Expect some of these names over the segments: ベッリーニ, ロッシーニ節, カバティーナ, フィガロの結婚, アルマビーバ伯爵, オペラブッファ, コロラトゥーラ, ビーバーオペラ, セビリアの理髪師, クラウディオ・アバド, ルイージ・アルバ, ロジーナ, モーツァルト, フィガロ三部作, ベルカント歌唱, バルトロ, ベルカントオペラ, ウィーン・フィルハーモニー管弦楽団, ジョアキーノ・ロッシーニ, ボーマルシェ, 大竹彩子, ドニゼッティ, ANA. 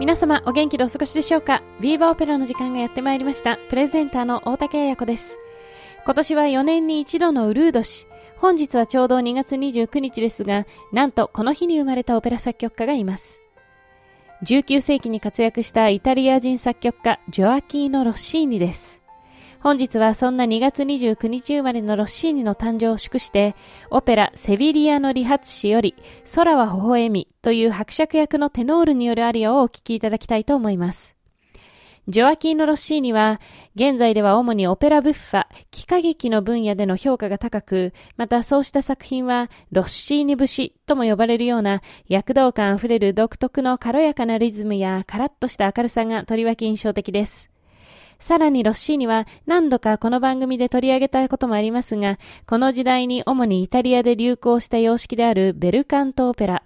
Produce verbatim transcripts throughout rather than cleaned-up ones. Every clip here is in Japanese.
皆様お元気でお過ごしでしょうか。ビーバーオペラの時間がやってまいりました。プレゼンターの大竹彩子です。今年はよねんに一度のうるう年、本日はちょうどにがつにじゅうくにちですが、なんとこの日に生まれたオペラ作曲家がいます。じゅうきゅうせいきに活躍したイタリア人作曲家ジョアキーノ・ロッシーニです。本日はそんなにがつにじゅうくにち生まれのロッシーニの誕生を祝して、オペラセビリアの理髪師より空は微笑みという伯爵役のテノールによるアリアをお聴きいただきたいと思います。ジョアキーノ・ロッシーニは、現在では主にオペラブッファ、喜歌劇の分野での評価が高く、またそうした作品はロッシーニ節とも呼ばれるような躍動感あふれる独特の軽やかなリズムやカラッとした明るさがとりわけ印象的です。さらにロッシーニは何度かこの番組で取り上げたこともありますが、この時代に主にイタリアで流行した様式であるベルカントオペラ、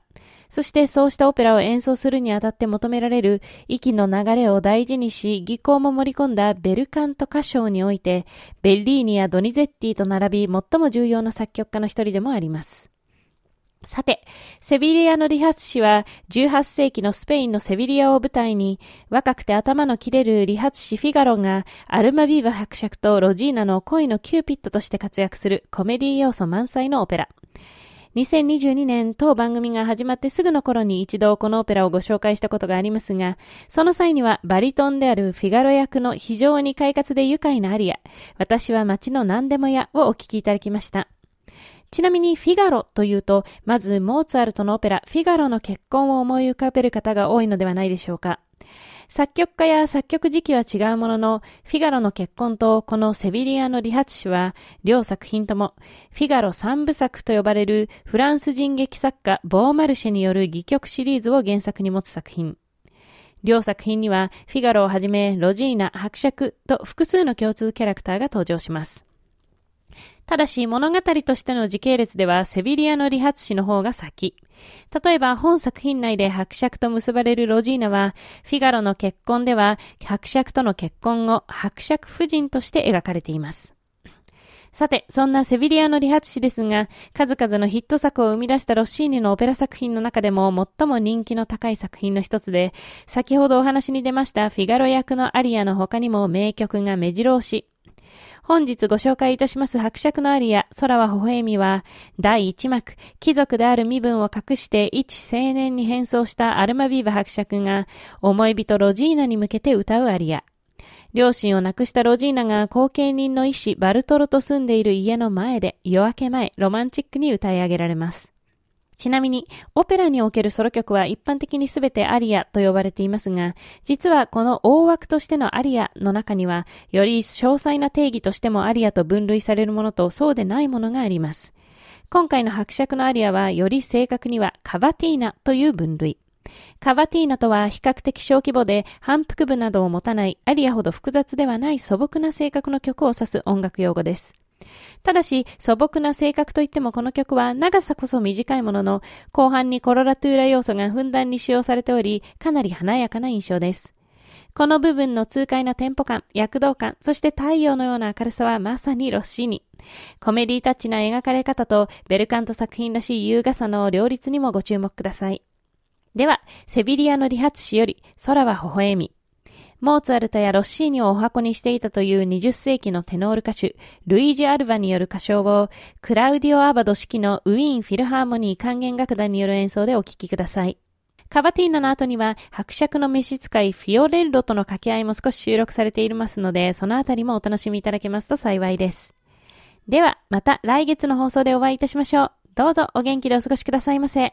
そしてそうしたオペラを演奏するにあたって求められる息の流れを大事にし、技巧も盛り込んだベルカント歌唱において、ベッリーニやドニゼッティと並び最も重要な作曲家の一人でもあります。さて、セビリアの理髪師はじゅうはっせいきのスペインのセビリアを舞台に、若くて頭の切れる理髪師フィガロがアルマビーバ伯爵とロジーナの恋のキューピッドとして活躍するコメディ要素満載のオペラ。にせんにじゅうにねん当番組が始まってすぐの頃に一度このオペラをご紹介したことがありますが、その際にはバリトンであるフィガロ役の非常に快活で愉快なアリア、私は街の何でも屋をお聞きいただきました。ちなみにフィガロというと、まずモーツァルトのオペラフィガロの結婚を思い浮かべる方が多いのではないでしょうか。作曲家や作曲時期は違うものの、フィガロの結婚とこのセビリアの理髪師は両作品ともフィガロ三部作と呼ばれるフランス人劇作家ボーマルシェによる戯曲シリーズを原作に持つ作品。両作品にはフィガロをはじめロジーナ、伯爵と複数の共通キャラクターが登場します。ただし物語としての時系列ではセビリアの理髪師の方が先。例えば本作品内で伯爵と結ばれるロジーナは、フィガロの結婚では伯爵との結婚後、伯爵夫人として描かれています。さて、そんなセビリアの理髪師ですが、数々のヒット作を生み出したロッシーニのオペラ作品の中でも最も人気の高い作品の一つで、先ほどお話に出ましたフィガロ役のアリアの他にも名曲が目白押し。本日ご紹介いたします伯爵のアリア、空は微笑みは、だいいちまく、貴族である身分を隠して一青年に変装したアルマビーバ伯爵が、思い人ロジーナに向けて歌うアリア。両親を亡くしたロジーナが後見人の医師バルトロと住んでいる家の前で、夜明け前、ロマンチックに歌い上げられます。ちなみに、オペラにおけるソロ曲は一般的にすべてアリアと呼ばれていますが、実はこの大枠としてのアリアの中には、より詳細な定義としてもアリアと分類されるものとそうでないものがあります。今回の伯爵のアリアは、より正確にはカバティーナという分類。カバティーナとは比較的小規模で反復部などを持たない、アリアほど複雑ではない素朴な性格の曲を指す音楽用語です。ただし素朴な性格といっても、この曲は長さこそ短いものの、後半にコロラトゥーラ要素がふんだんに使用されており、かなり華やかな印象です。この部分の痛快なテンポ感、躍動感、そして太陽のような明るさはまさにロッシーニ。コメディータッチな描かれ方とベルカント作品らしい優雅さの両立にもご注目ください。では、セビリアの理髪師より空は微笑み。モーツァルトやロッシーニをお箱にしていたというにじゅっせいきのテノール歌手、ルイージ・アルバによる歌唱を、クラウディオ・アバド指揮のウィーン・フィルハーモニー管弦楽団による演奏でお聴きください。カバティーナの後には、伯爵の召使いフィオレッロとの掛け合いも少し収録されていますので、そのあたりもお楽しみいただけますと幸いです。では、また来月の放送でお会いいたしましょう。どうぞお元気でお過ごしくださいませ。